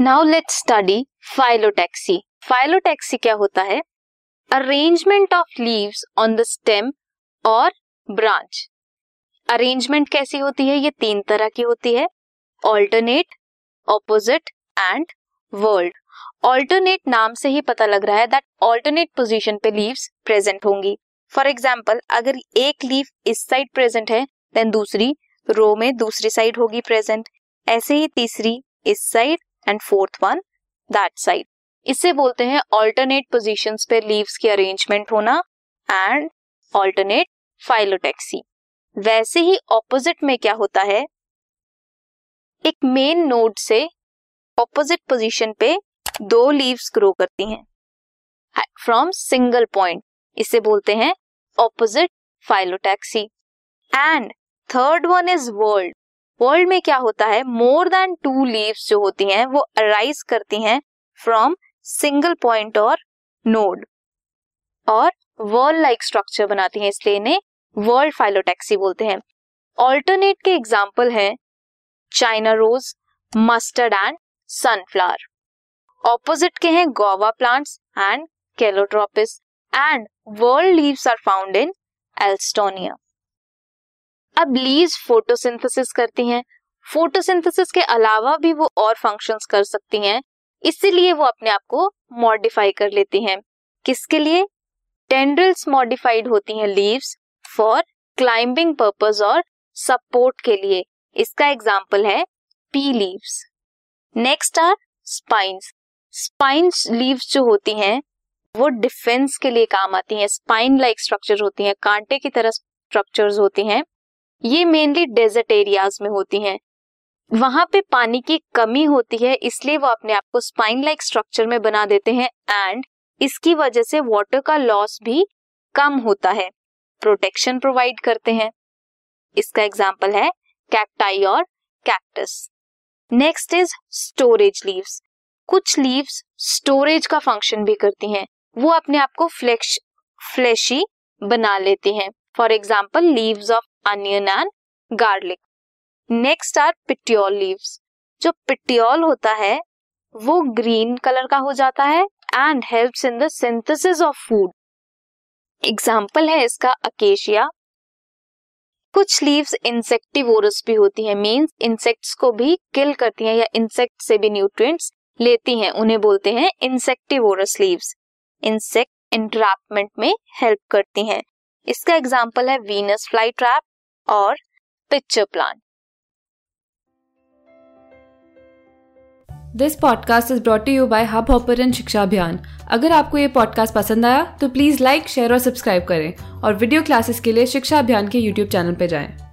Now let's study phyllotaxy. Phyllotaxy क्या होता है? Arrangement of leaves on the stem और ब्रांच। अरेंजमेंट कैसी होती है? ये तीन तरह की होती है, alternate, opposite and whorled. Alternate नाम से ही पता लग रहा है दैट ऑल्टरनेट पोजीशन पे लीव्स प्रेजेंट होंगी। फॉर एग्जाम्पल, अगर एक लीफ इस साइड प्रेजेंट है देन दूसरी रो में दूसरी साइड होगी प्रेजेंट, ऐसे ही तीसरी इस side and fourth one that side. इसे बोलते हैं ऑल्टरनेट पोजीशंस पे लीव्स की अरेंजमेंट होना एंड ऑल्टरनेट फाइलोटैक्सी। वैसे ही ऑपोजिट में क्या होता है, एक मेन नोड से ऑपोजिट पोजीशन पे दो लीव्स ग्रो करती हैं फ्रॉम सिंगल पॉइंट, इसे बोलते हैं opposite phyllotaxy. And third one is whorled. Whorled में क्या होता है, मोर देन टू लीव्स जो होती हैं वो अराइज करती हैं फ्रॉम सिंगल पॉइंट और नोड और व्होर्ल लाइक स्ट्रक्चर बनाती हैं, इसलिए इन्हें व्होर्ल्ड फाइलोटैक्सी बोलते हैं। ऑल्टरनेट के एग्जाम्पल हैं China rose, mustard and sunflower. Opposite के हैं guava plants and Calotropis and whorl leaves are found in Alstonia. अब लीव्स फोटोसिंथेसिस करती हैं। फोटोसिंथेसिस के अलावा भी वो और फंक्शंस कर सकती हैं, इसीलिए वो अपने आप को मॉडिफाई कर लेती हैं। किसके लिए? टेंड्रिल्स मॉडिफाइड होती हैं लीव्स फॉर क्लाइंबिंग पर्पस और सपोर्ट के लिए, इसका एग्जाम्पल है pea leaves. Next are spines. Spines leaves जो होती हैं वो डिफेंस के लिए काम आती हैं। स्पाइन लाइक स्ट्रक्चर होती हैं, कांटे की तरह स्ट्रक्चर्स होती हैं। ये मेनली डेजर्ट एरियाज में होती हैं, वहां पे पानी की कमी होती है, इसलिए वो अपने आप को स्पाइन लाइक स्ट्रक्चर में बना देते हैं एंड इसकी वजह से वाटर का लॉस भी कम होता है, प्रोटेक्शन प्रोवाइड करते हैं, इसका एग्जाम्पल है कैक्टाई और cactus. Next is storage leaves. कुछ लीव्स स्टोरेज का फंक्शन भी करती हैं, वो अपने आप को फ्लेशी बना लेती हैं, for example leaves of onion and garlic. Next are petiole leaves. जो पिट्योल होता है वो ग्रीन कलर का हो जाता है and helps in the synthesis of food, example है इसका अकेशिया। कुछ लीव्स इंसेक्टिवोरस भी होती हैं, मीन्स इंसेक्ट्स को भी किल करती हैं या इंसेक्ट से भी न्यूट्रिएंट्स लेती हैं, उन्हें बोलते हैं इंसेक्टिवोरस लीव्स। इंसेक्ट एंट्रैपमेंट में हेल्प करती हैं, इसका एग्जाम्पल है वीनस फ्लाई ट्रैप और pitcher plant. This podcast is brought to you by hub hopper and Shiksha Abhiyan. अगर आपको ये पॉडकास्ट पसंद आया तो प्लीज़ लाइक, शेयर और सब्सक्राइब करें और वीडियो क्लासेस के लिए शिक्षा अभियान के यूट्यूब चैनल पर जाएं।